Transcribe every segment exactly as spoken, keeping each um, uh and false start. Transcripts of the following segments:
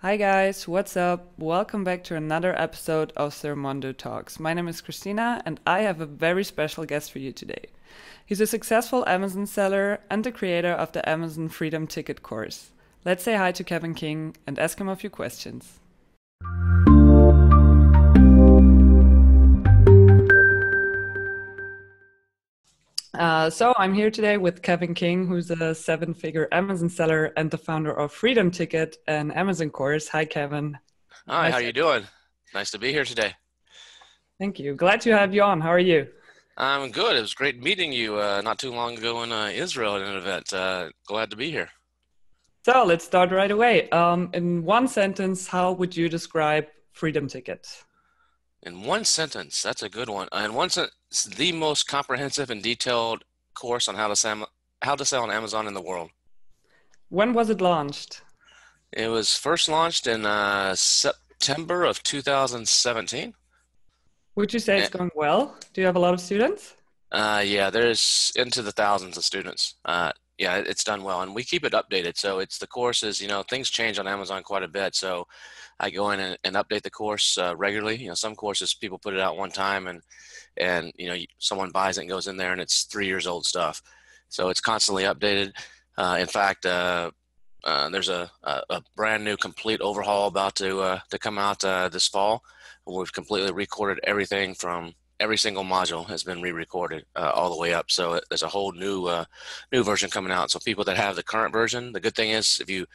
Hi guys, what's up? Welcome back to another episode of Sermondo Talks. My name is Christina and I have a very special guest for you today. He's a successful Amazon seller and the creator of the Amazon Freedom Ticket course. Let's say hi to Kevin King and ask him a few questions. Uh, so I'm here today with Kevin King, who's a seven-figure Amazon seller and the founder of Freedom Ticket, an Amazon course. Hi, Kevin. Hi, nice how are you doing? Nice to be here today. Thank you. Glad to have you on. How are you? I'm good. It was great meeting you uh, not too long ago in uh, Israel at an event. Uh, glad to be here. So let's start right away. Um, in one sentence, how would you describe Freedom Ticket? In one sentence, that's a good one. In one sentence, the most comprehensive and detailed course on how to sell, how to sell on Amazon in the world. When was it launched? It was first launched in uh, September of two thousand seventeen. Would you say and, it's going well? Do you have a lot of students? Uh, yeah, there's into the thousands of students. Uh, yeah, it's done well, and we keep it updated. So it's the courses, you know, things change on Amazon quite a bit. So I go in and, and update the course uh, regularly. You know, some courses people put it out one time and, and, you know, someone buys it and goes in there and it's three years old stuff. So it's constantly updated. Uh, in fact, uh, uh, there's a, a, a brand new complete overhaul about to, uh, to come out uh, this fall. We've completely recorded everything from every single module has been re-recorded uh, all the way up. So it, there's a whole new, uh, new version coming out. So people that have the current version, the good thing is if you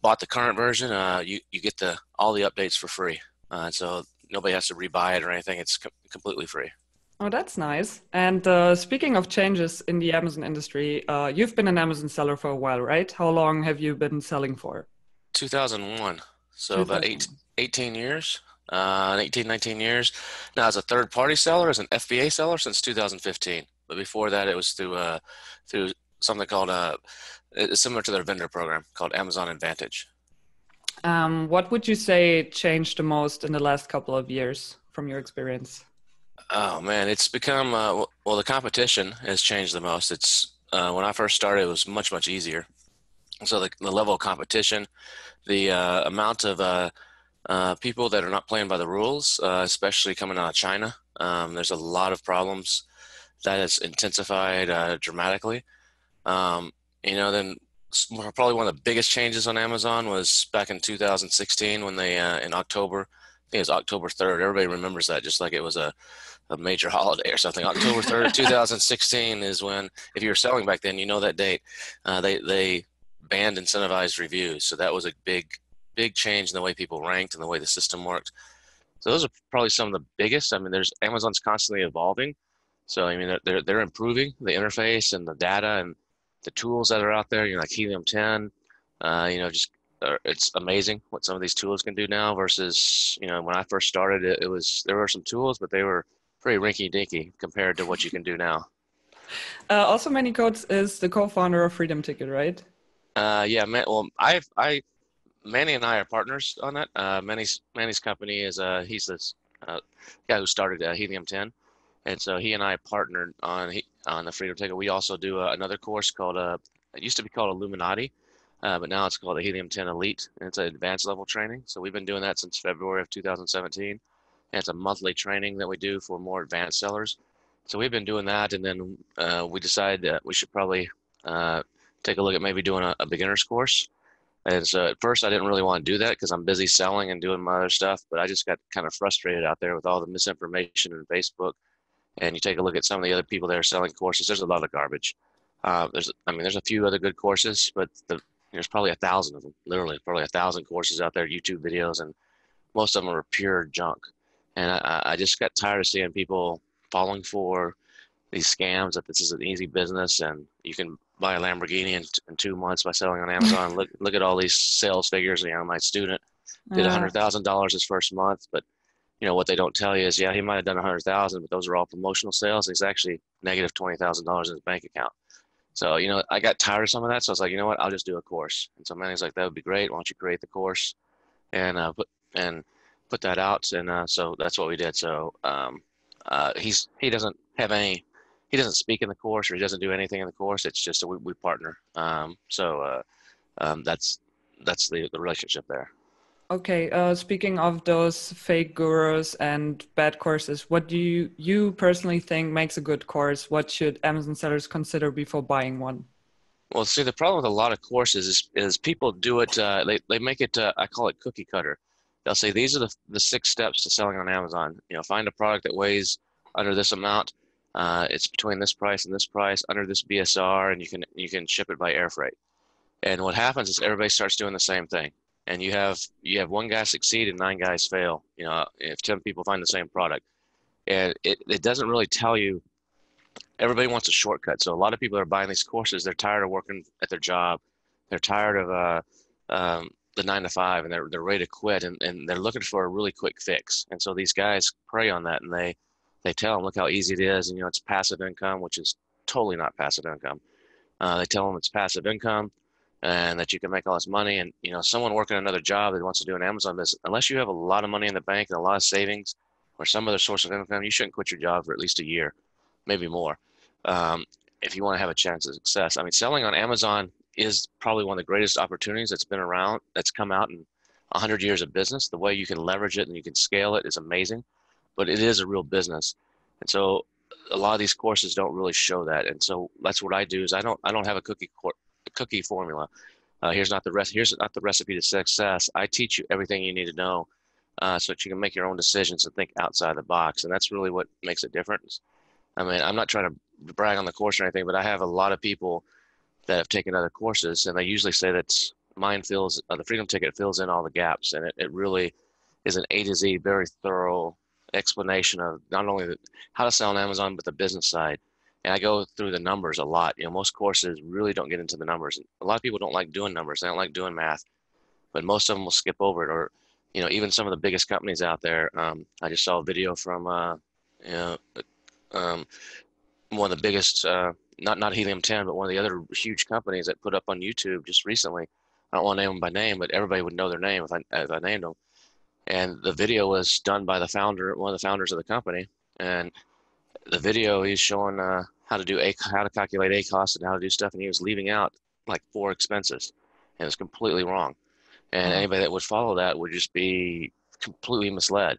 bought the current version, uh, you, you get the, all the updates for free. Uh, so nobody has to rebuy it or anything. It's com completely free. Oh, that's nice. And uh, speaking of changes in the Amazon industry, uh, you've been an Amazon seller for a while, right? How long have you been selling for? two thousand one. So two thousand one. About eight, eighteen years. Uh, eighteen, nineteen years. Now, as a third-party seller, as an F B A seller since two thousand fifteen. But before that, it was through uh, through something called uh, similar to their vendor program called Amazon Advantage. Um, what would you say changed the most in the last couple of years from your experience? Oh man, it's become uh, well, the competition has changed the most. It's uh, when I first started, it was much much easier. So the, the level of competition, the uh, amount of uh, Uh, people that are not playing by the rules, uh, especially coming out of China. Um, there's a lot of problems that has intensified uh, dramatically. Um, you know, then probably one of the biggest changes on Amazon was back in two thousand sixteen when they, uh, in October, I think it was October third. Everybody remembers that just like it was a, a major holiday or something. October third, two thousand sixteen is when, if you were selling back then, you know that date, uh, they, they banned incentivized reviews. So that was a big big change in the way people ranked and the way the system worked. So those are probably some of the biggest. I mean, there's Amazon's constantly evolving. So, I mean, they're, they're improving the interface and the data and the tools that are out there, you know, like Helium ten, uh, you know, just, uh, it's amazing what some of these tools can do now versus, you know, when I first started, it, it was, there were some tools, but they were pretty rinky dinky compared to what you can do now. Uh, also, Manny Coutts is the co-founder of Freedom Ticket, right? Uh, yeah, man, well, I've, I, Manny and I are partners on that. Uh, Manny's, Manny's company is, uh, he's this uh, guy who started uh, Helium ten. And so he and I partnered on he, on the Freedom Ticket. We also do uh, another course called, uh, it used to be called Illuminati, uh, but now it's called the Helium ten Elite. And it's an advanced level training. So we've been doing that since February of two thousand seventeen. And it's a monthly training that we do for more advanced sellers. So we've been doing that. And then uh, we decided that we should probably uh, take a look at maybe doing a, a beginner's course. And so at first I didn't really want to do that because I'm busy selling and doing my other stuff, but I just got kind of frustrated out there with all the misinformation in Facebook. And you take a look at some of the other people that are selling courses, there's a lot of garbage. Uh, there's, I mean, there's a few other good courses, but the, there's probably a thousand of them, literally probably a thousand courses out there, YouTube videos, and most of them are pure junk. And I, I just got tired of seeing people falling for these scams that this is an easy business and you can buy a Lamborghini in, in two months by selling on Amazon. Look, look at all these sales figures. You know, my student did a hundred thousand dollars his first month, but you know what they don't tell you is, yeah, he might've done a hundred thousand, but those are all promotional sales. He's actually negative twenty thousand dollars in his bank account. So, you know, I got tired of some of that. So I was like, you know what, I'll just do a course. And so Manny's like, that would be great. Why don't you create the course and, uh, put, and put that out. And, uh, so that's what we did. So, um, uh, he's, he doesn't have any, he doesn't speak in the course or he doesn't do anything in the course. It's just a, we, we partner. Um, so uh, um, that's that's the, the relationship there. Okay, uh, speaking of those fake gurus and bad courses, what do you, you personally think makes a good course? What should Amazon sellers consider before buying one? Well, see, the problem with a lot of courses is, is people do it, uh, they, they make it, uh, I call it cookie cutter. They'll say, these are the, the six steps to selling on Amazon. You know, find a product that weighs under this amount. Uh, it's between this price and this price, under this B S R, and you can, you can ship it by air freight. And what happens is everybody starts doing the same thing. And you have, you have one guy succeed and nine guys fail. You know, if ten people find the same product, and it, it doesn't really tell you, everybody wants a shortcut. So a lot of people are buying these courses. They're tired of working at their job. They're tired of uh, um, the nine to five, and they're, they're ready to quit, and, and they're looking for a really quick fix. And so these guys prey on that, and they, they tell them, look how easy it is. And, you know, it's passive income, which is totally not passive income. Uh, they tell them it's passive income, and that you can make all this money. And, you know, someone working another job that wants to do an Amazon business, unless you have a lot of money in the bank and a lot of savings or some other source of income, you shouldn't quit your job for at least a year, maybe more, um, if you want to have a chance of success. I mean, selling on Amazon is probably one of the greatest opportunities that's been around, that's come out in one hundred years of business. The way you can leverage it and you can scale it is amazing, but it is a real business. And so a lot of these courses don't really show that. And so that's what I do, is I don't, I don't have a cookie course. Cookie formula. Uh, here's not the rest. Here's not the recipe to success. I teach you everything you need to know, uh, so that you can make your own decisions and think outside the box. And that's really what makes a difference. I mean, I'm not trying to brag on the course or anything, but I have a lot of people that have taken other courses, and they usually say that mine fills, uh, the Freedom Ticket fills in all the gaps, and it, it really is an A to Z, very thorough explanation of not only the, how to sell on Amazon, but the business side. And I go through the numbers a lot. You know, most courses really don't get into the numbers. A lot of people don't like doing numbers. They don't like doing math, but most of them will skip over it. Or, you know, even some of the biggest companies out there. Um, I just saw a video from, uh, you know, um, one of the biggest, uh, not not Helium ten, but one of the other huge companies that put up on YouTube just recently. I don't want to name them by name, but everybody would know their name if I if I named them. And the video was done by the founder, one of the founders of the company, and the video he's showing uh, how to do a how to calculate a cost and how to do stuff, and he was leaving out like four expenses, and it's completely wrong. And mm-hmm. anybody that would follow that would just be completely misled.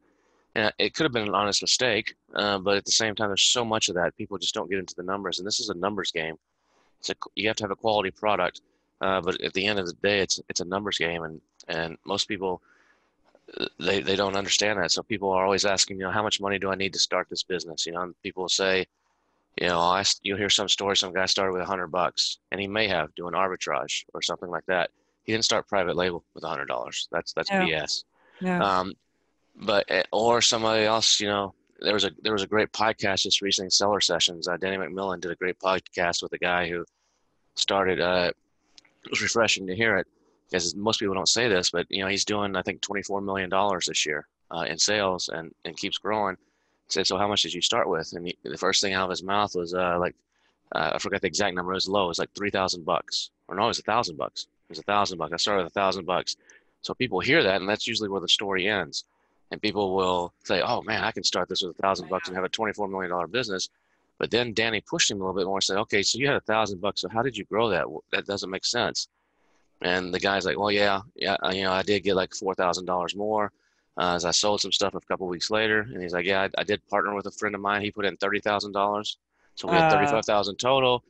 And it could have been an honest mistake, uh, but at the same time, there's so much of that people just don't get into the numbers. And this is a numbers game. It's a, you have to have a quality product, uh, but at the end of the day, it's it's a numbers game, and and most people they they don't understand that. So people are always asking, you know, how much money do I need to start this business? You know, and people will say, you know, I, you'll hear some story, some guy started with a hundred bucks, and he may have doing arbitrage or something like that. He didn't start private label with a hundred dollars. That's, that's yeah. B S. Yeah. Um, but, or somebody else, you know, there was a, there was a great podcast just recently, Seller Sessions. Uh, Danny McMillan did a great podcast with a guy who started, uh, it was refreshing to hear it, because most people don't say this, but, you know, he's doing, I think, twenty-four million dollars this year uh, in sales, and, and keeps growing. Said, so how much did you start with? And he, the first thing out of his mouth was uh, like, uh, I forgot the exact number. It was low. It was like three thousand bucks, or no, it was a thousand bucks. It was a thousand bucks. I started with a thousand bucks. So people hear that, and that's usually where the story ends. And people will say, oh man, I can start this with a thousand bucks and have a twenty-four million dollars business. But then Danny pushed him a little bit more and said, okay, so you had a thousand bucks. So how did you grow that? That doesn't make sense. And the guy's like, well, yeah, yeah, you know, I did get like four thousand dollars more. Uh, as I sold some stuff a couple weeks later, and he's like, yeah, I, I did partner with a friend of mine. He put in thirty thousand dollars. So we had uh, thirty-five thousand total.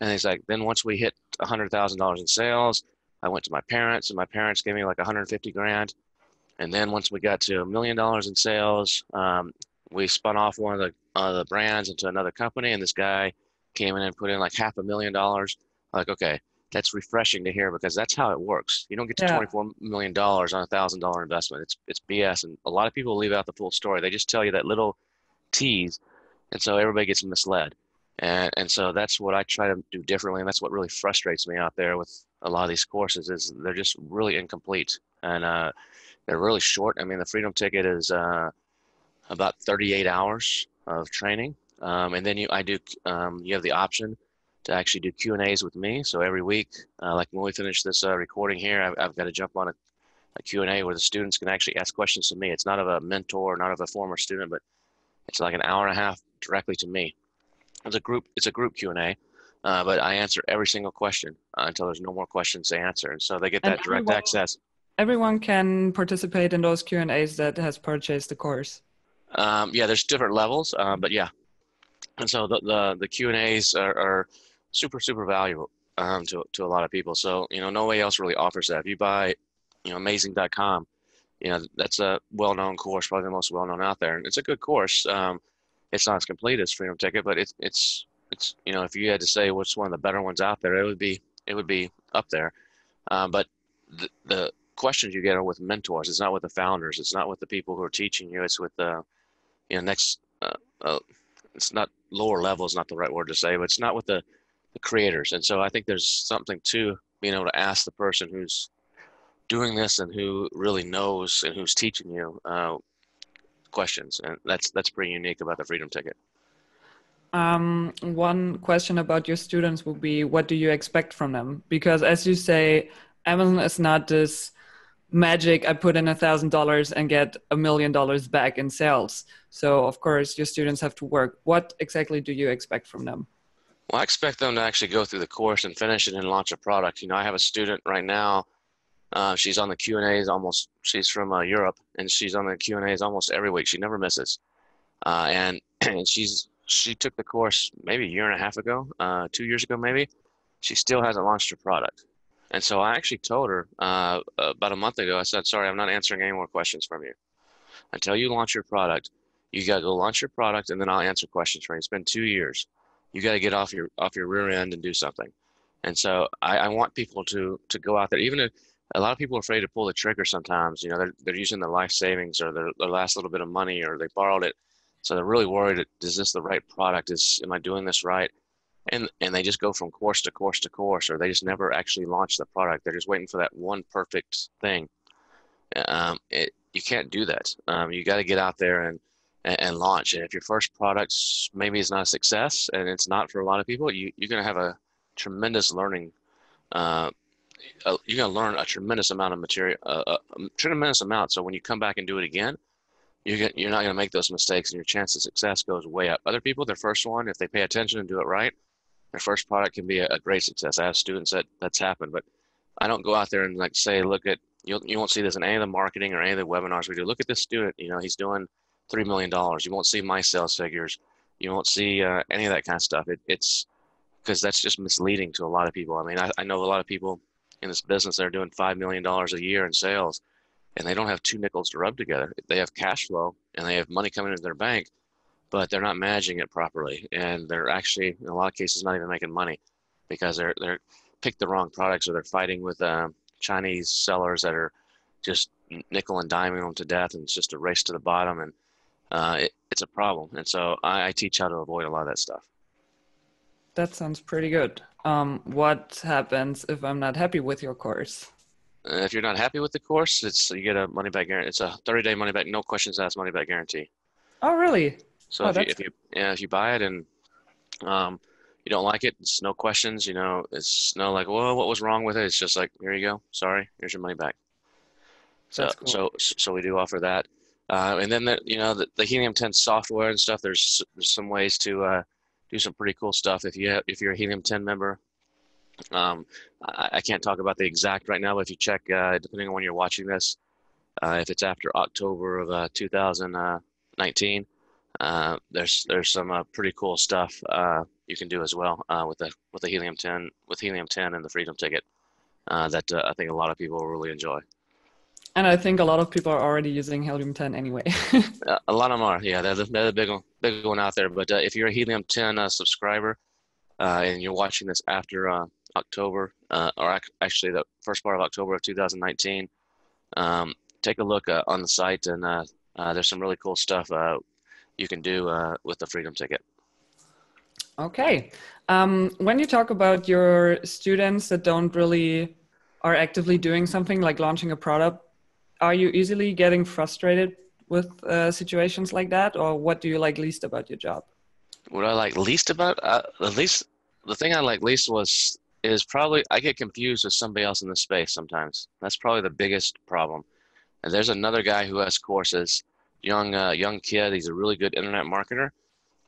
And he's like, then once we hit a hundred thousand dollars in sales, I went to my parents, and my parents gave me like one hundred fifty grand. And then once we got to a million dollars in sales, um, we spun off one of the, uh, the brands into another company. And this guy came in and put in like half a million dollars. Like, okay, that's refreshing to hear, because that's how it works. You don't get to yeah. twenty-four million dollars on a thousand dollar investment. It's, it's B S. And a lot of people leave out the full story. They just tell you that little tease. And so everybody gets misled. And, and so that's what I try to do differently. And that's what really frustrates me out there with a lot of these courses, is they're just really incomplete, and uh, they're really short. I mean, the Freedom Ticket is uh, about thirty-eight hours of training. Um, and then you, I do, um, you have the option to actually do Q and A's with me. So every week, uh, like when we finish this uh, recording here, I've, I've got to jump on a, a Q and A where the students can actually ask questions to me. It's not of a mentor, not of a former student, but it's like an hour and a half directly to me. It's a group, it's a group Q and A, uh, but I answer every single question uh, until there's no more questions to answer. And so they get that and direct everyone, access. everyone can participate in those Q and A's that has purchased the course? Um, yeah, there's different levels, uh, but yeah. And so the, the, the Q and A's are, are super, super valuable um, to, to a lot of people. So, you know, nobody else really offers that. If you buy, you know, amazing dot com, you know, that's a well-known course, probably the most well-known out there. And it's a good course. Um, it's not as complete as Freedom Ticket, but it's, it's, it's, you know, if you had to say what's one of the better ones out there, it would be, it would be up there. Uh, but the, the questions you get are with mentors. It's not with the founders. It's not with the people who are teaching you. It's with the, you know, next, uh, uh, it's not lower level is not the right word to say, but it's not with the, the creators. And so I think there's something to being able to ask the person who's doing this and who really knows and who's teaching you uh, questions. And that's, that's pretty unique about the Freedom Ticket. Um, one question about your students would be, what do you expect from them? Because as you say, Amazon is not this magic, I put in a thousand dollars and get a million dollars back in sales. So of course your students have to work. What exactly do you expect from them? Well, I expect them to actually go through the course and finish it and launch a product. You know, I have a student right now. Uh, she's on the Q and A's almost, she's from uh, Europe, and she's on the Q and A's almost every week. She never misses. Uh, and, and she's, she took the course maybe a year and a half ago, uh, two years ago, maybe. She still hasn't launched her product. And so I actually told her uh, about a month ago, I said, sorry, I'm not answering any more questions from you. Until you launch your product, you got to go launch your product, and then I'll answer questions for you. It's been two years. You got to get off your off your rear end and do something. And so I, I want people to to go out there. Even if a lot of people are afraid to pull the trigger sometimes. You know, they're, they're using their life savings or their, their last little bit of money, or they borrowed it. So they're really worried, is this the right product? Is, am I doing this right? And and they just go from course to course to course, or they just never actually launch the product. They're just waiting for that one perfect thing. Um, it, you can't do that. Um, you got to get out there and, and, and launch. And if your first product maybe is not a success, and it's not for a lot of people, you, you're going to have a tremendous learning. Uh, uh, you're going to learn a tremendous amount of material, uh, a tremendous amount. So when you come back and do it again, You're, get, you're not going to make those mistakes, and your chance of success goes way up. Other people, their first one, if they pay attention and do it right, their first product can be a, a great success. I have students that that's happened, but I don't go out there and like say, look at, you'll, you won't see this in any of the marketing or any of the webinars we do. Look at this student, you know, he's doing three million dollars. You won't see my sales figures. You won't see uh, any of that kind of stuff. It, it's because that's just misleading to a lot of people. I mean, I, I know a lot of people in this business that are doing five million dollars a year in sales, and they don't have two nickels to rub together. They have cash flow and they have money coming into their bank, but they're not managing it properly. And they're actually, in a lot of cases, not even making money because they're, they're picked the wrong products, or they're fighting with um, Chinese sellers that are just nickel and diming them to death. And it's just a race to the bottom, and uh, it, it's a problem. And so I, I teach how to avoid a lot of that stuff. That sounds pretty good. Um, what happens if I'm not happy with your course? If you're not happy with the course, it's you get a money back guarantee. It's a thirty day money back, no questions asked, money back guarantee. Oh, really? So oh, if, you, if you yeah, if you buy it and um, you don't like it, it's no questions. You know, it's no like, well, what was wrong with it? It's just like, here you go, sorry, here's your money back. So cool. so so we do offer that, uh, and then the, you know the, the Helium ten software and stuff. There's, there's some ways to uh, do some pretty cool stuff if you have, if you're a Helium ten member. Um, I, I can't talk about the exact right now, but if you check, uh, depending on when you're watching this, uh, if it's after October of uh, two thousand nineteen, uh, there's there's some uh, pretty cool stuff uh, you can do as well uh, with the with the Helium ten with Helium ten and the Freedom Ticket uh, that uh, I think a lot of people will really enjoy. And I think a lot of people are already using Helium ten anyway. uh, a lot of them are, yeah. They're the, they're the big one, big one out there. But uh, if you're a Helium ten uh, subscriber uh, and you're watching this after uh, October, uh, or ac actually the first part of October of two thousand nineteen. Um, take a look uh, on the site, and uh, uh, there's some really cool stuff uh, you can do uh, with the Freedom Ticket. Okay. Um, when you talk about your students that don't really are actively doing something like launching a product, are you easily getting frustrated with uh, situations like that? Or what do you like least about your job? What I like least about, uh, at least the thing I like least was is probably I get confused with somebody else in the space sometimes. That's probably the biggest problem. And there's another guy who has courses, young uh, young kid. He's a really good internet marketer.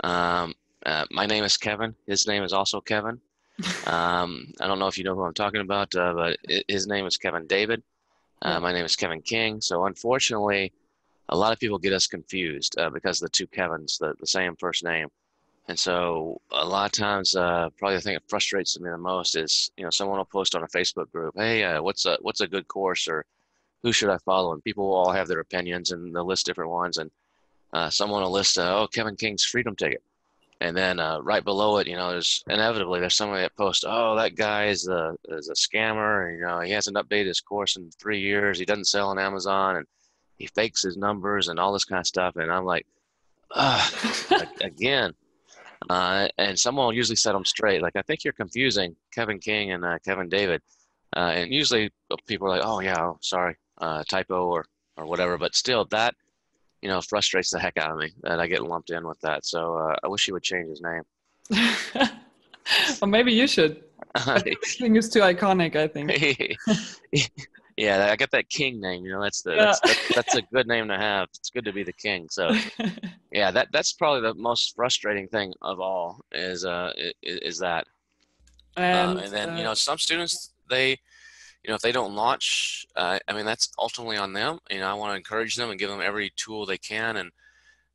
Um, uh, my name is Kevin. His name is also Kevin. Um, I don't know if you know who I'm talking about, uh, but his name is Kevin David. Uh, my name is Kevin King. So unfortunately, a lot of people get us confused uh, because of the two Kevins, the, the same first name. And so a lot of times, uh, probably the thing that frustrates me the most is, you know, someone will post on a Facebook group, hey, uh, what's a, what's a good course, or who should I follow? And people will all have their opinions and they'll list different ones. And uh, someone will list, uh, oh, Kevin King's Freedom Ticket. And then uh, right below it, you know, there's inevitably there's somebody that posts, oh, that guy is a, is a scammer. You know, he hasn't updated his course in three years. He doesn't sell on Amazon, and he fakes his numbers and all this kind of stuff. And I'm like, ugh, again. Uh, and someone will usually set them straight. Like, I think you're confusing Kevin King and uh, Kevin David. Uh, and usually people are like, oh, yeah, oh, sorry, uh, typo or, or whatever. But still, that, you know, frustrates the heck out of me that I get lumped in with that. So uh, I wish he would change his name. Or maybe you should. Everything is too iconic, I think. Yeah, I got that King name. You know, that's the yeah. that's, that's, that's a good name to have. It's good to be the King. So, yeah, that that's probably the most frustrating thing of all is uh is, is that. And, uh, and then uh, you know, some students, they, you know, if they don't launch, uh, I mean, that's ultimately on them. You know, I want to encourage them and give them every tool they can and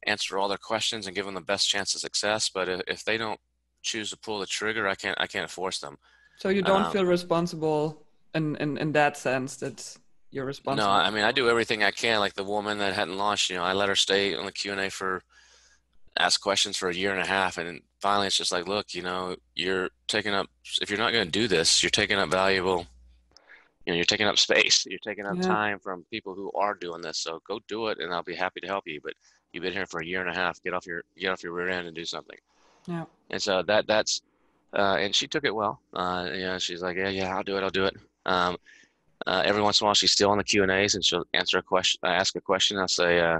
answer all their questions and give them the best chance of success. But if, if they don't choose to pull the trigger, I can't I can't force them. So you don't um, feel responsible. In, in, in that sense, that you're responsible. No, I mean, I do everything I can. Like the woman that hadn't launched, you know, I let her stay on the Q and A for, ask questions for a year and a half. And finally, it's just like, look, you know, you're taking up, if you're not going to do this, you're taking up valuable, you know, you're taking up space. You're taking up yeah. time from people who are doing this. So go do it and I'll be happy to help you. But you've been here for a year and a half. Get off your, get off your rear end and do something. Yeah. And so that, that's, uh, and she took it well. Uh, you know, she's like, yeah, yeah, I'll do it. I'll do it. Um, uh, every once in a while, she's still on the Q and A's, and she'll answer a question. I ask a question. I'll say, uh,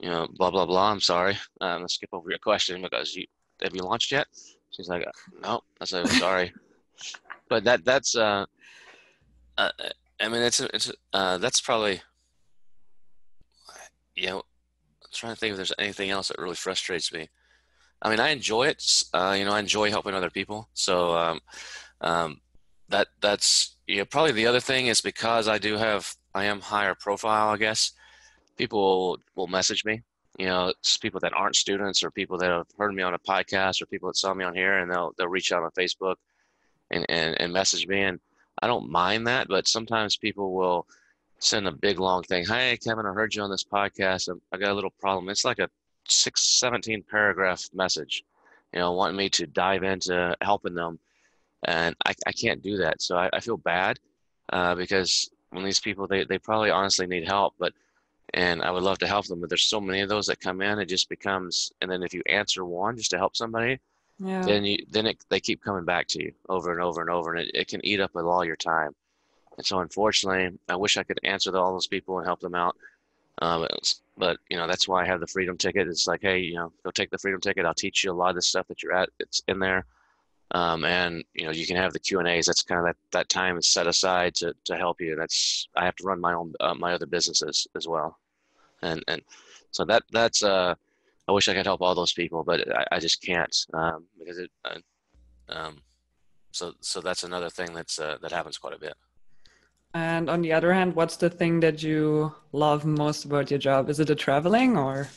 you know, blah blah blah. I'm sorry. Um, let's skip over your question because you have you launched yet? She's like, no. I say, I'm sorry. But that that's. Uh, uh, I mean, it's it's uh, that's probably. You know, I'm trying to think if there's anything else that really frustrates me. I mean, I enjoy it. Uh, you know, I enjoy helping other people. So, um, um, that that's. Yeah, probably the other thing is because I do have, I am higher profile, I guess, people will message me, you know, it's people that aren't students or people that have heard me on a podcast or people that saw me on here, and they'll, they'll reach out on Facebook and, and, and message me. And I don't mind that, but sometimes people will send a big, long thing. Hey, Kevin, I heard you on this podcast. I got a little problem. It's like a six, seventeen paragraph message, you know, wanting me to dive into helping them. And I, I can't do that. So I, I feel bad uh, because when these people, they, they probably honestly need help, but, and I would love to help them, but there's so many of those that come in, it just becomes, and then if you answer one just to help somebody, yeah. then you, then it, they keep coming back to you over and over and over. And it, it can eat up with all your time. And so unfortunately, I wish I could answer all those people and help them out. Uh, but, but, you know, that's why I have the Freedom Ticket. It's like, hey, you know, go take the Freedom Ticket. I'll teach you a lot of this stuff that you're at. It's in there. Um, and you know, you can have the Q and A's. That's kind of that, that time is set aside to, to help you. That's, I have to run my own, uh, my other businesses as well. And, and so that, that's, uh, I wish I could help all those people, but I, I just can't, um, because it, uh, um, so, so that's another thing that's, uh, that happens quite a bit. And on the other hand, what's the thing that you love most about your job? Is it the traveling or?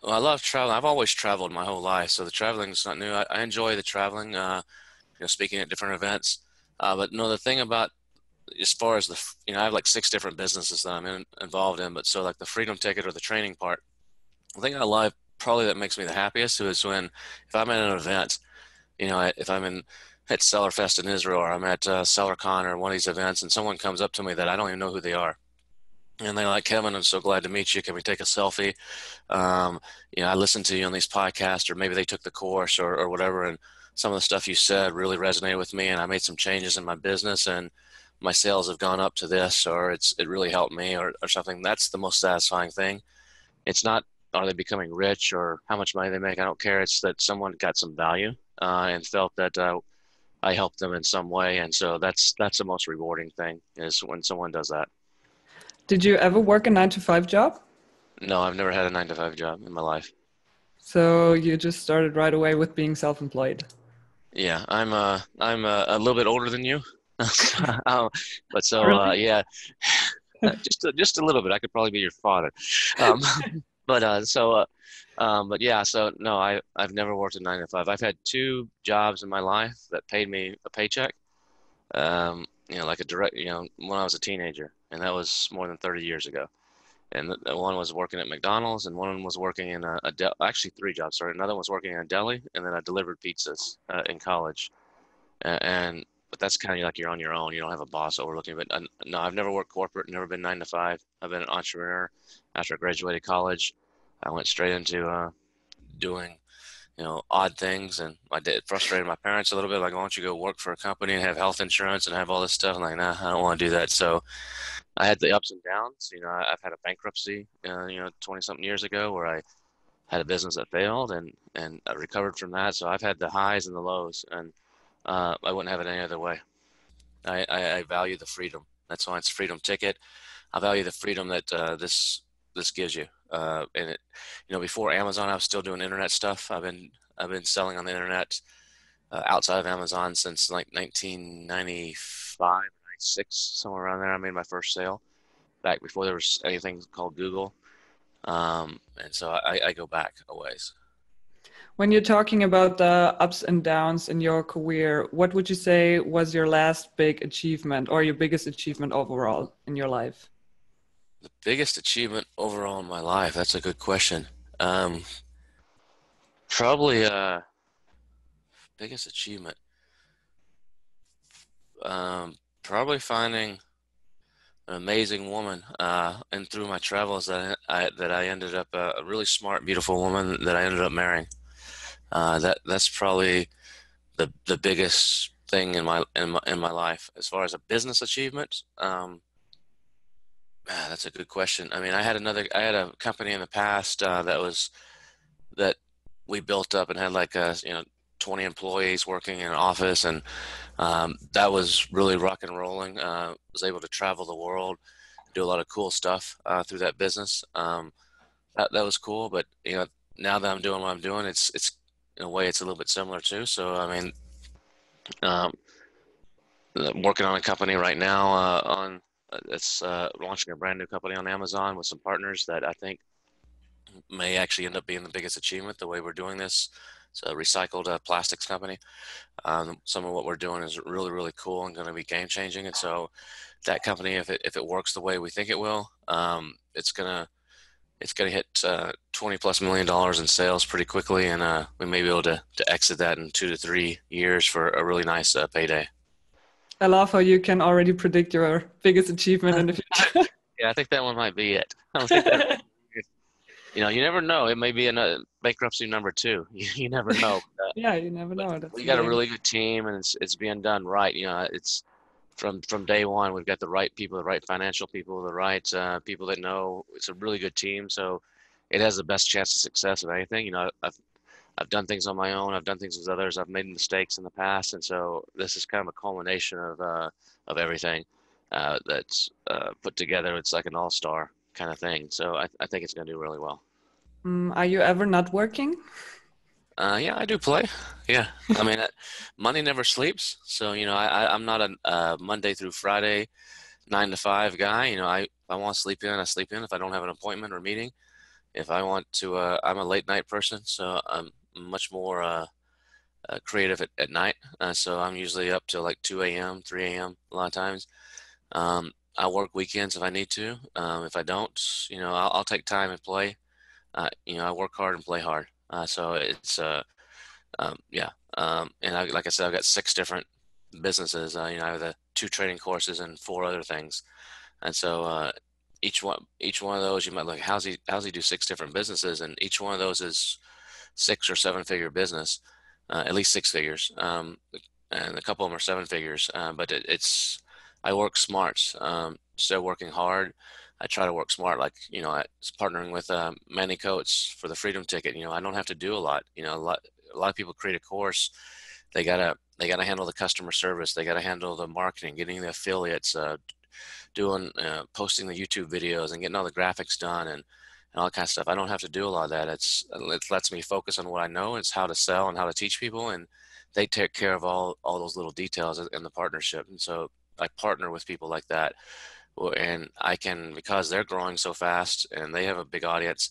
Well, I love traveling. I've always traveled my whole life, so the traveling is not new. I, I enjoy the traveling, uh, you know, speaking at different events. Uh, but no, the thing about, as far as the, you know, I have like six different businesses that I'm in, involved in. But so like the Freedom Ticket or the training part, the thing I love probably that makes me the happiest is when, if I'm at an event, you know, if I'm in at Sellerfest in Israel or I'm at uh, SellerCon or one of these events, and someone comes up to me that I don't even know who they are. And they're like, Kevin, I'm so glad to meet you. Can we take a selfie? Um, you know, I listened to you on these podcasts, or maybe they took the course or, or whatever. And some of the stuff you said really resonated with me. And I made some changes in my business and my sales have gone up to this, or it's, it really helped me or, or something. That's the most satisfying thing. It's not, are they becoming rich or how much money they make? I don't care. It's that someone got some value uh, and felt that uh, I helped them in some way. And so that's, that's the most rewarding thing is when someone does that. Did you ever work a nine to five job? No, I've never had a nine to five job in my life. So you just started right away with being self-employed. Yeah, I'm uh, I'm uh, a little bit older than you. um, but so, really? uh, yeah, uh, just a, just a little bit. I could probably be your father. Um, but uh, so, uh, um, but yeah. So no, I I've never worked a nine to five. I've had two jobs in my life that paid me a paycheck. Um, you know, like a direct. You know, when I was a teenager, and that was more than thirty years ago. And the, the one was working at McDonald's, and one was working in a, a de- actually three jobs. Sorry, another one was working in a deli, and then I delivered pizzas uh, in college. Uh, and but that's kind of like you're on your own. You don't have a boss overlooking. But uh, no, I've never worked corporate. Never been nine to five. I've been an entrepreneur. After I graduated college, I went straight into uh, doing, you know, odd things, and I did, it frustrated my parents a little bit. Like, why don't you go work for a company and have health insurance and have all this stuff? I'm like, nah, I don't want to do that. So I had the ups and downs. You know, I've had a bankruptcy, uh, you know, twenty something years ago, where I had a business that failed, and and I recovered from that. So I've had the highs and the lows, and uh, I wouldn't have it any other way. I, I, I value the freedom. That's why it's Freedom Ticket. I value the freedom that uh, this this gives you. Uh, and it, you know, before Amazon, I was still doing internet stuff. I've been I've been selling on the internet uh, outside of Amazon since like nineteen ninety-five. Six, somewhere around there. I made my first sale back before there was anything called Google. Um, and so I, I go back a ways. When you're talking about the ups and downs in your career, what would you say was your last big achievement or your biggest achievement overall in your life? The biggest achievement overall in my life? That's a good question. Um, probably uh, biggest achievement. Um, Probably finding an amazing woman, uh, and through my travels that I that I ended up uh, a really smart, beautiful woman that I ended up marrying. Uh, that that's probably the the biggest thing in my in my in my life as far as a business achievement. Um, that's a good question. I mean, I had another I had a company in the past uh, that was that we built up and had like a you know. twenty employees working in an office, and um, that was really rock and rolling. Uh, was able to travel the world, do a lot of cool stuff uh, through that business. Um, that that was cool. But you know, now that I'm doing what I'm doing, it's it's in a way it's a little bit similar too. So I mean, um, working on a company right now uh, on it's uh, launching a brand new company on Amazon with some partners that I think may actually end up being the biggest achievement the way we're doing this. It's a recycled uh, plastics company. Um, some of what we're doing is really, really cool and going to be game changing. And so that company, if it, if it works the way we think it will, um, it's going to, it's going to hit uh, twenty plus million dollars in sales pretty quickly. And uh, we may be able to, to exit that in two to three years for a really nice uh, payday. I love how you can already predict your biggest achievement in the future. Yeah, I think that one might be it. I don't think that- You know, you never know. It may be another bankruptcy number two. You, you never know. Uh, yeah, you never know. That's we got a really good team, and it's it's being done right. You know, it's from from day one. We've got the right people, the right financial people, the right uh, people that know. It's a really good team, so it has the best chance of success of anything. You know, I've I've done things on my own. I've done things with others. I've made mistakes in the past, and so this is kind of a culmination of uh, of everything uh, that's uh, put together. It's like an all-star kind of thing. So I, I think it's going to do really well. Mm, are you ever not working? Uh, yeah, I do play. Yeah. I mean, money never sleeps. So, you know, I, I, I'm not a uh, Monday through Friday, nine to five guy. You know, I, if I want to sleep in, I sleep in. If I don't have an appointment or meeting, if I want to, uh, I'm a late night person. So I'm much more uh, uh, creative at, at night. Uh, so I'm usually up till like two a.m., three a.m. a lot of times. Um, I work weekends if I need to. Um, if I don't, you know, I'll, I'll take time and play. Uh, you know, I work hard and play hard. Uh, so it's, uh, um, yeah. Um, and I, like I said, I've got six different businesses. Uh, you know, I have the two trading courses and four other things. And so uh, each one, each one of those, you might look, how's he, how's he do six different businesses? And each one of those is six or seven figure business, uh, at least six figures. Um, and a couple of them are seven figures, uh, but it, it's, I work smart, um, still working hard. I try to work smart, like, you know, I was partnering with um, Manny Coutts for the Freedom Ticket. You know, I don't have to do a lot. You know, a lot, a lot of people create a course. They gotta, they gotta handle the customer service. They gotta handle the marketing, getting the affiliates, uh, doing, uh, posting the YouTube videos, and getting all the graphics done, and, and all that kind of stuff. I don't have to do a lot of that. It's it lets me focus on what I know. It's how to sell and how to teach people, and they take care of all all those little details in the partnership. And so I partner with people like that, and I can, because they're growing so fast and they have a big audience,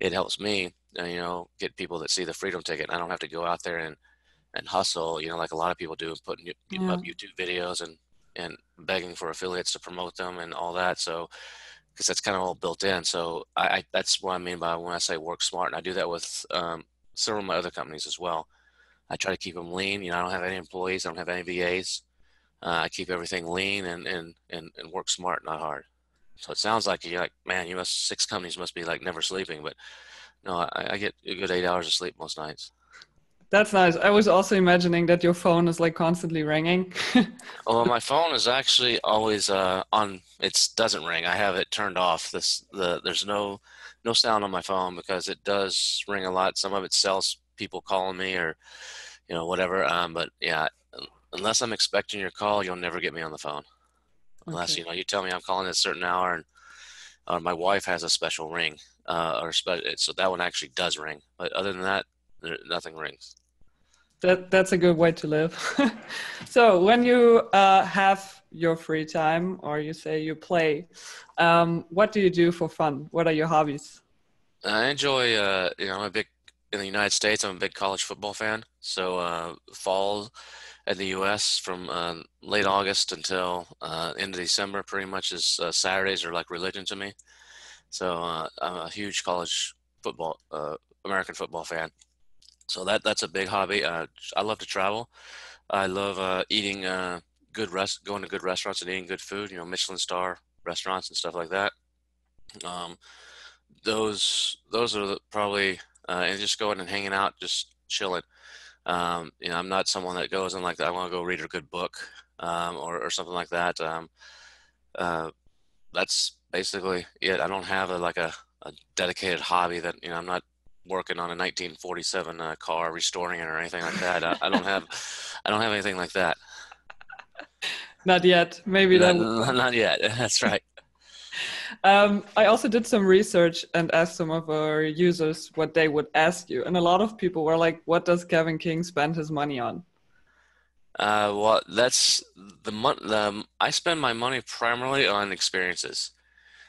it helps me, you know, get people that see the Freedom Ticket. I don't have to go out there and, and hustle, you know, like a lot of people do, putting yeah. up YouTube videos and, and begging for affiliates to promote them and all that. So, because that's kind of all built in. So I, I, that's what I mean by when I say work smart. And I do that with um, several of my other companies as well. I try to keep them lean. You know, I don't have any employees. I don't have any V As. Uh, I keep everything lean and, and, and, and work smart, not hard. So it sounds like you're like, man, you must, six companies must be like never sleeping. But no, I, I get a good eight hours of sleep most nights. That's nice. I was also imagining that your phone is like constantly ringing. Well, my phone is actually always uh, on. It doesn't ring. I have it turned off. This the there's no no sound on my phone because it does ring a lot. Some of it sells people calling me or you know whatever. Um, but yeah. Unless I'm expecting your call, you'll never get me on the phone. Unless, okay. you know, you tell me I'm calling at a certain hour and or my wife has a special ring. Uh, or spe- So that one actually does ring. But other than that, there, nothing rings. That That's a good way to live. So when you uh, have your free time or you say you play, um, what do you do for fun? What are your hobbies? I enjoy, uh, you know, I'm a big, in the United States, I'm a big college football fan. So uh, fall... at the U S from uh, late August until uh, end of December, pretty much is uh, Saturdays are like religion to me. So uh, I'm a huge college football, uh, American football fan. So that that's a big hobby. Uh, I love to travel. I love uh, eating uh, good rest, going to good restaurants and eating good food. You know, Michelin star restaurants and stuff like that. Um, those those are probably uh, and just going and hanging out, just chilling. Um, you know, I'm not someone that goes and like, I want to go read a good book, um, or, or something like that. Um, uh, that's basically it. I don't have a, like a, a dedicated hobby that, you know, I'm not working on a nineteen forty-seven uh, car, restoring it or anything like that. I, I don't have, I don't have anything like that. Not yet. Maybe not, not yet. That's right. Um, I also did some research and asked some of our users what they would ask you. And a lot of people were like, what does Kevin King spend his money on? Uh, well, that's the money. I spend my money primarily on experiences.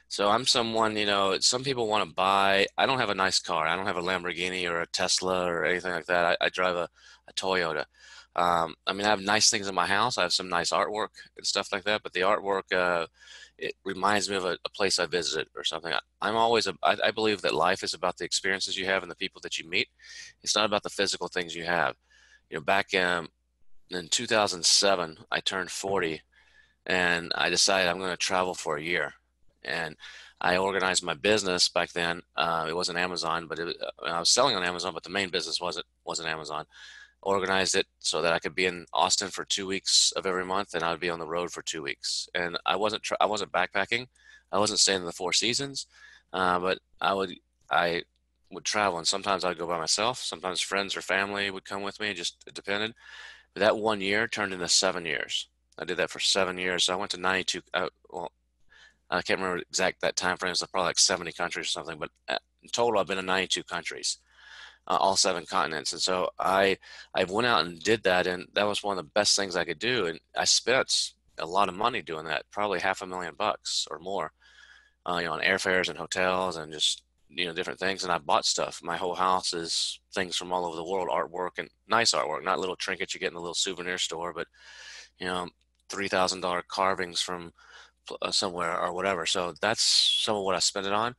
So I'm someone, you know, some people want to buy. I don't have a nice car. I don't have a Lamborghini or a Tesla or anything like that. I, I drive a, a Toyota. Um, I mean, I have nice things in my house. I have some nice artwork and stuff like that, but the artwork, uh, it reminds me of a, a place I visited or something. I, I'm always, a, I, I believe that life is about the experiences you have and the people that you meet. It's not about the physical things you have. You know, back um, in two thousand seven, I turned forty and I decided I'm going to travel for a year. And I organized my business back then. Uh, it wasn't Amazon, but it, I was selling on Amazon, but the main business wasn't, wasn't Amazon. Organized it so that I could be in Austin for two weeks of every month and I would be on the road for two weeks. And I wasn't, tra- I wasn't backpacking. I wasn't staying in the Four Seasons, uh, but I would, I would travel. And sometimes I'd go by myself. Sometimes friends or family would come with me. It just it depended. But that one year turned into seven years. I did that for seven years. So I went to ninety-two. Uh, well, I can't remember exact that time frame. So probably like seventy countries or something, but in total, I've been in ninety-two countries. Uh, all seven continents. And so I, I went out and did that. And that was one of the best things I could do. And I spent a lot of money doing that, probably half a million bucks or more, uh, you know, on airfares and hotels and just, you know, different things. And I bought stuff. My whole house is things from all over the world, artwork and nice artwork, not little trinkets you get in the little souvenir store, but, you know, three thousand dollars carvings from uh, somewhere or whatever. So that's some of what I spent it on.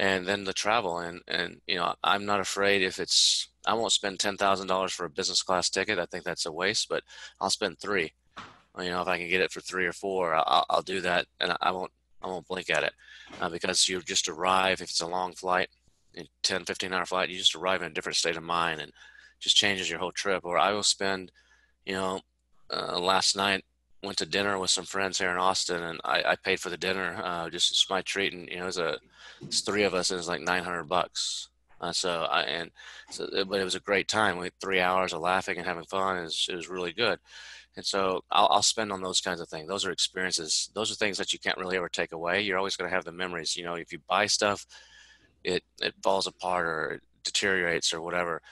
And then the travel and, and, you know, I'm not afraid if it's, I won't spend ten thousand dollars for a business class ticket. I think that's a waste, but I'll spend three, you know, if I can get it for three or four, I'll, I'll do that. And I won't, I won't blink at it uh, because you just arrive. If it's a long flight, a ten, fifteen hour flight, you just arrive in a different state of mind and just changes your whole trip. Or I will spend, you know, uh, last night, went to dinner with some friends here in Austin and I, I paid for the dinner, uh, just it's my treat. And, you know, it was a, it's three of us and it's like nine hundred bucks. Uh, so I, and so, but it was a great time. We had three hours of laughing and having fun. It was, it was really good. And so I'll, I'll spend on those kinds of things. Those are experiences. Those are things that you can't really ever take away. You're always going to have the memories. You know, if you buy stuff, it, it falls apart or it deteriorates or whatever.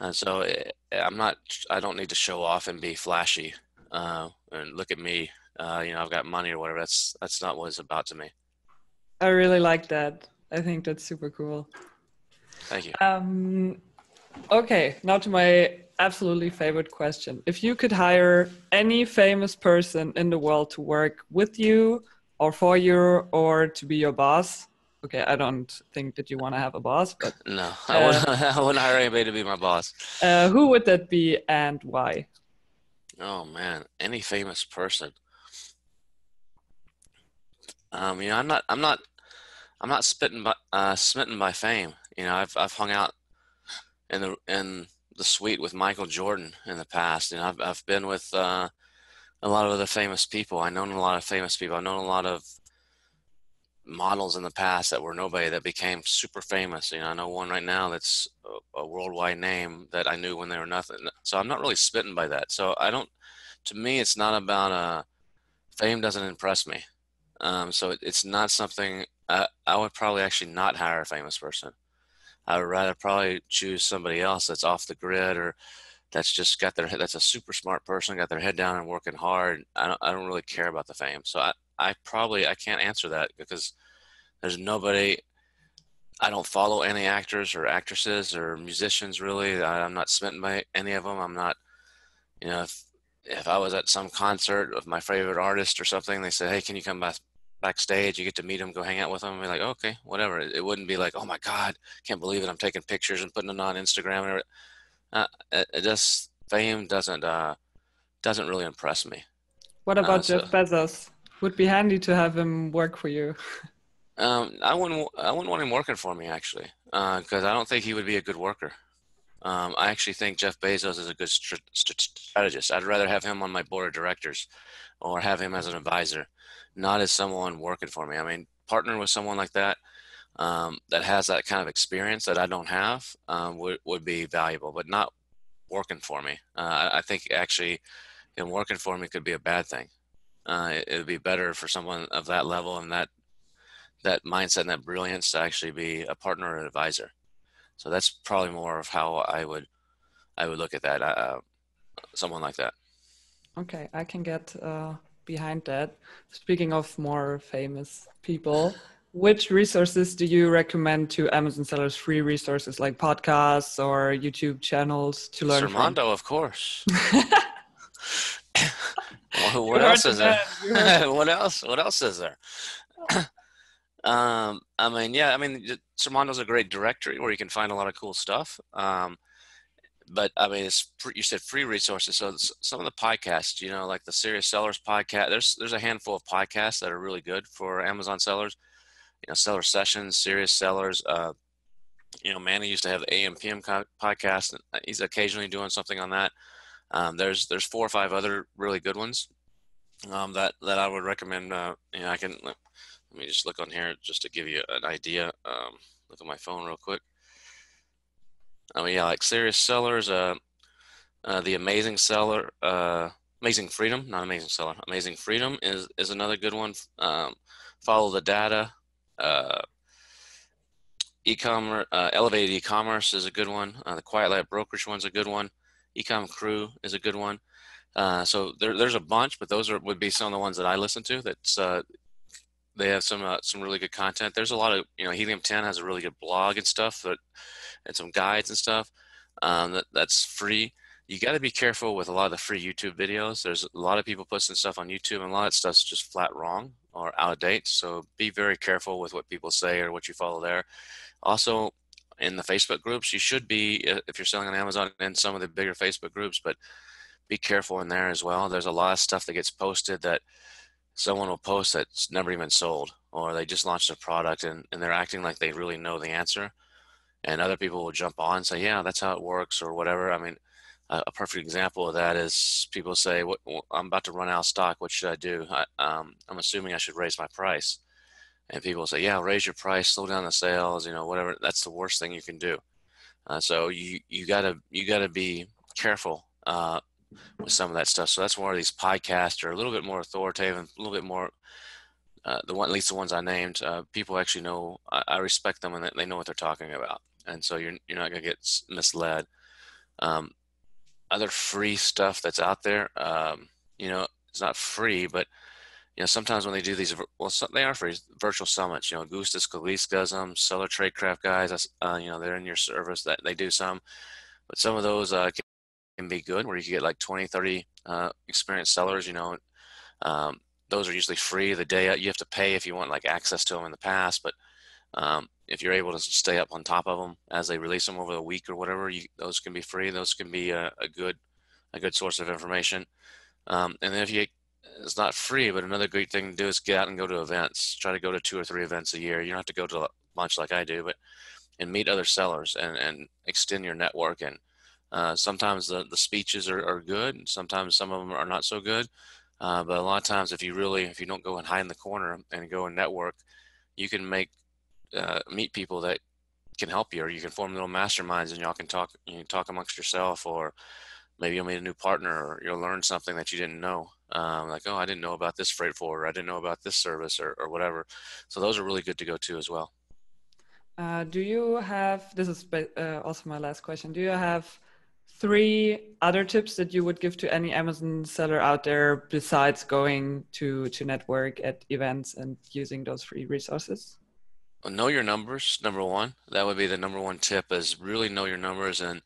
And so it, I'm not, I don't need to show off and be flashy. Uh, and look at me, uh, you know, I've got money or whatever. That's, that's not what it's about to me. I really like that. I think that's super cool. Thank you. Um, okay. Now to my absolutely favorite question. If you could hire any famous person in the world to work with you or for you or to be your boss. Okay. I don't think that you want to have a boss, but no, I wouldn't, uh, I wouldn't hire anybody to be my boss. Uh, who would that be and why? Oh man. Any famous person. Um, you know, I'm not, I'm not, I'm not spitting by, uh, smitten by fame. You know, I've, I've hung out in the, in the suite with Michael Jordan in the past. You know, I've, I've been with, uh, a lot of other famous people. I've known a lot of famous people. I've known a lot of models in the past that were nobody that became super famous. You know, I know one right now that's a, a worldwide name that I knew when they were nothing. So I'm not really smitten by that. So I don't, to me, it's not about, uh, fame doesn't impress me. Um, so it, it's not something, I, I would probably actually not hire a famous person. I would rather probably choose somebody else that's off the grid or that's just got their head, that's a super smart person, got their head down and working hard. I don't, I don't really care about the fame. So I, I probably, I can't answer that because there's nobody, I don't follow any actors or actresses or musicians really. I, I'm not smitten by any of them. I'm not, you know, if, if I was at some concert of my favorite artist or something, they said, hey, can you come by backstage, you get to meet them, go hang out with them, and be like, okay, whatever. It wouldn't be like, oh my God, can't believe it. I'm taking pictures and putting them on Instagram. And uh, it, it just, fame doesn't, uh, doesn't really impress me. What about uh, so, Jeff Bezos? Would be handy to have him work for you. Um, I wouldn't, I wouldn't want him working for me actually, uh, cause I don't think he would be a good worker. Um, I actually think Jeff Bezos is a good st- st- strategist. I'd rather have him on my board of directors or have him as an advisor, not as someone working for me. I mean, partnering with someone like that, um, that has that kind of experience that I don't have, um, would, would be valuable, but not working for me. Uh, I think actually him working for me could be a bad thing. Uh, it, it'd be better for someone of that level and that, that mindset and that brilliance to actually be a partner or an advisor. So that's probably more of how I would, I would look at that. Uh, someone like that. Okay. I can get, uh, behind that. Speaking of more famous people, which resources do you recommend to Amazon sellers? Free resources like podcasts or YouTube channels to learn Sermondo, from? Of course. Well, what else is there? What else? What else is there? um, I mean, yeah, I mean, Sermondo's a great directory where you can find a lot of cool stuff. Um, But I mean, it's pre- you said free resources. So some of the podcasts, you know, like the Serious Sellers podcast, there's, there's a handful of podcasts that are really good for Amazon sellers, you know, Seller Sessions, Serious Sellers, uh, you know, Manny used to have the A M P M co- podcast. And he's occasionally doing something on that. Um, there's, there's four or five other really good ones, um, that, that I would recommend. Uh, you know, I can, let me just look on here just to give you an idea. Um, look at my phone real quick. I mean, yeah, like Serious Sellers, uh, uh, the Amazing Seller, uh, Amazing Freedom, not Amazing Seller, Amazing Freedom is, is another good one. Um, Follow the Data, uh, e-commerce, uh, Elevated e-commerce is a good one. Uh, the Quiet Life Brokerage one's a good one. Ecom Crew is a good one. Uh, so there, there's a bunch, but those are, would be some of the ones that I listen to. That's, uh, they have some, uh, some really good content. There's a lot of, you know, Helium ten has a really good blog and stuff that, and some guides and stuff, um, that, that's free. You got to be careful with a lot of the free YouTube videos. There's a lot of people posting stuff on YouTube and a lot of stuff's just flat wrong or out of date. So be very careful with what people say or what you follow there. Also in the Facebook groups, you should be, if you're selling on Amazon, in some of the bigger Facebook groups, but be careful in there as well. There's a lot of stuff that gets posted that someone will post that's never even sold, or they just launched a product and, and they're acting like they really know the answer. And other people will jump on and say, yeah, that's how it works or whatever. I mean, a, a perfect example of that is people say, what, I'm about to run out of stock. What should I do? I, um, I'm assuming I should raise my price. And people say, yeah, raise your price, slow down the sales, you know, whatever. That's the worst thing you can do. Uh, so you, you gotta, you gotta be careful, uh, with some of that stuff. So that's where these podcasts are a little bit more authoritative and a little bit more, uh, the one, at least the ones I named, uh, people actually know, I, I respect them and they know what they're talking about. And so you're, you're not going to get misled. Um, other free stuff that's out there, um, you know, it's not free, but you know, sometimes when they do these, well, so, they are for virtual summits, you know, Augustus Calise does them, Seller Tradecraft guys, uh, you know, they're in your service, that they do some, but some of those uh, can, can be good where you can get like twenty, thirty uh, experienced sellers, you know, um, those are usually free the day. You have to pay if you want like access to them in the past, but um, if you're able to stay up on top of them as they release them over the week or whatever, you, those can be free. Those can be a, a good, a good source of information. Um, and then if you, it's not free, but another great thing to do is get out and go to events. Try to go to two or three events a year. You don't have to go to much like I do, but and meet other sellers and, and extend your network. And uh, sometimes the, the speeches are, are good, and sometimes some of them are not so good. Uh, but a lot of times, if you really, if you don't go and hide in the corner and go and network, you can make, uh, meet people that can help you, or you can form little masterminds and y'all can talk, you can talk amongst yourself, or maybe you'll meet a new partner, or you'll learn something that you didn't know. Um, like, oh, I didn't know about this freight forwarder. I didn't know about this service or, or whatever. So those are really good to go to as well. Uh, do you have, this is uh, also my last question. Do you have three other tips that you would give to any Amazon seller out there besides going to, to network at events and using those free resources? Well, know your numbers, number one. That would be the number one tip, is really know your numbers, and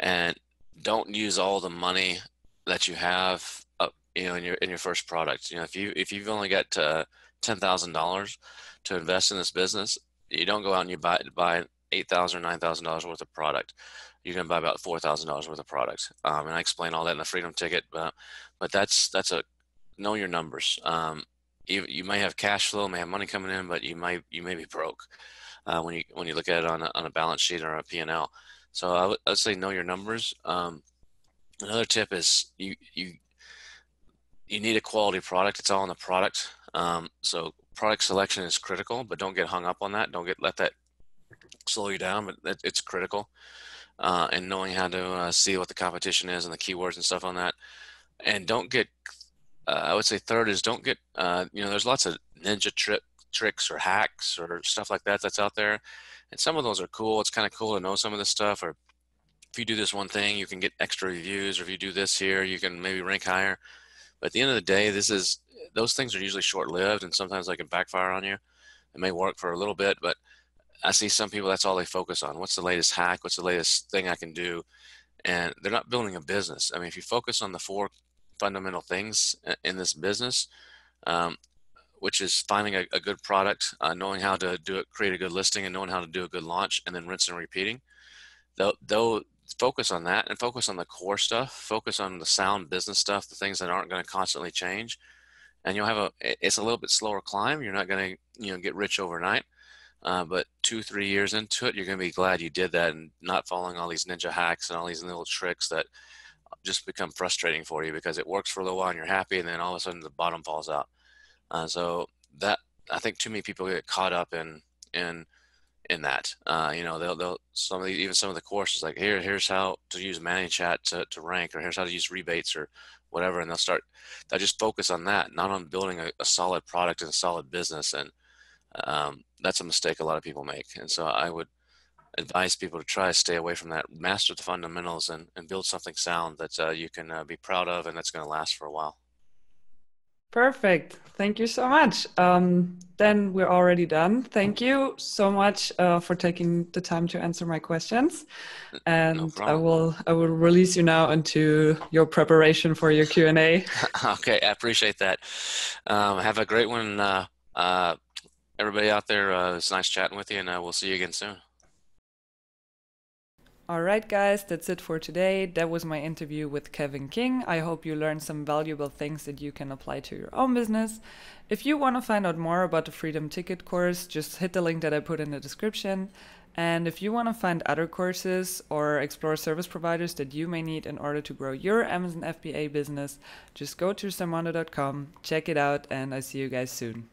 and don't use all the money that you have up, you know, in your in your first product. You know, if you if you've only got uh, ten thousand dollars to invest in this business, you don't go out and you buy buy eight thousand dollars, nine thousand dollars worth of product. You're going to buy about four thousand dollars worth of products. Um, and I explain all that in the Freedom Ticket, but, but that's, that's a, know your numbers. Um, you, you may have cash flow, may have money coming in, but you might, you may be broke uh, when you, when you look at it on a, on a balance sheet or a P and L. So I would, I would say know your numbers. Um, another tip is you, you, you need a quality product. It's all in the product. Um, so product selection is critical, but don't get hung up on that. Don't get, let that slow you down, but it's critical. Uh, and knowing how to uh, see what the competition is and the keywords and stuff on that. And don't get, uh, I would say third is don't get, uh, you know, there's lots of ninja tri- tricks or hacks or stuff like that that's out there. And some of those are cool. It's kind of cool to know some of this stuff. Or if you do this one thing, you can get extra reviews. Or if you do this here, you can maybe rank higher. But at the end of the day, this is, those things are usually short-lived, and sometimes they can backfire on you. It may work for a little bit, but I see some people, that's all they focus on. What's the latest hack? What's the latest thing I can do? And they're not building a business. I mean, if you focus on the four fundamental things in this business, um, which is finding a, a good product, uh, knowing how to do it, create a good listing, and knowing how to do a good launch, and then rinse and repeating. They'll, they'll focus on that and focus on the core stuff, focus on the sound business stuff, the things that aren't going to constantly change. And you'll have a, it's a little bit slower climb. You're not going to, you know, get rich overnight. Uh, but two, three years into it, you're going to be glad you did that and not following all these ninja hacks and all these little tricks that just become frustrating for you because it works for a little while and you're happy, and then all of a sudden the bottom falls out. Uh, so that, I think too many people get caught up in in in that. Uh, you know, they'll they'll some of the, even some of the courses like here here's how to use ManyChat to to rank, or here's how to use rebates or whatever, and they'll start they'll just focus on that, not on building a, a solid product and a solid business. And Um, that's a mistake a lot of people make. And so I would advise people to try to stay away from that, master the fundamentals, and, and build something sound that uh, you can uh, be proud of and that's going to last for a while. Perfect. Thank you so much. Um, then we're already done. Thank you so much uh, for taking the time to answer my questions. And no problem. I will, I will release you now into your preparation for your Q and A. Okay. I appreciate that. Um, have a great one. Uh, uh, Everybody out there, uh, it's nice chatting with you, and uh, we'll see you again soon. All right, guys, that's it for today. That was my interview with Kevin King. I hope you learned some valuable things that you can apply to your own business. If you want to find out more about the Freedom Ticket course, just hit the link that I put in the description. And if you want to find other courses or explore service providers that you may need in order to grow your Amazon F B A business, just go to sermondo dot com, check it out, and I see you guys soon.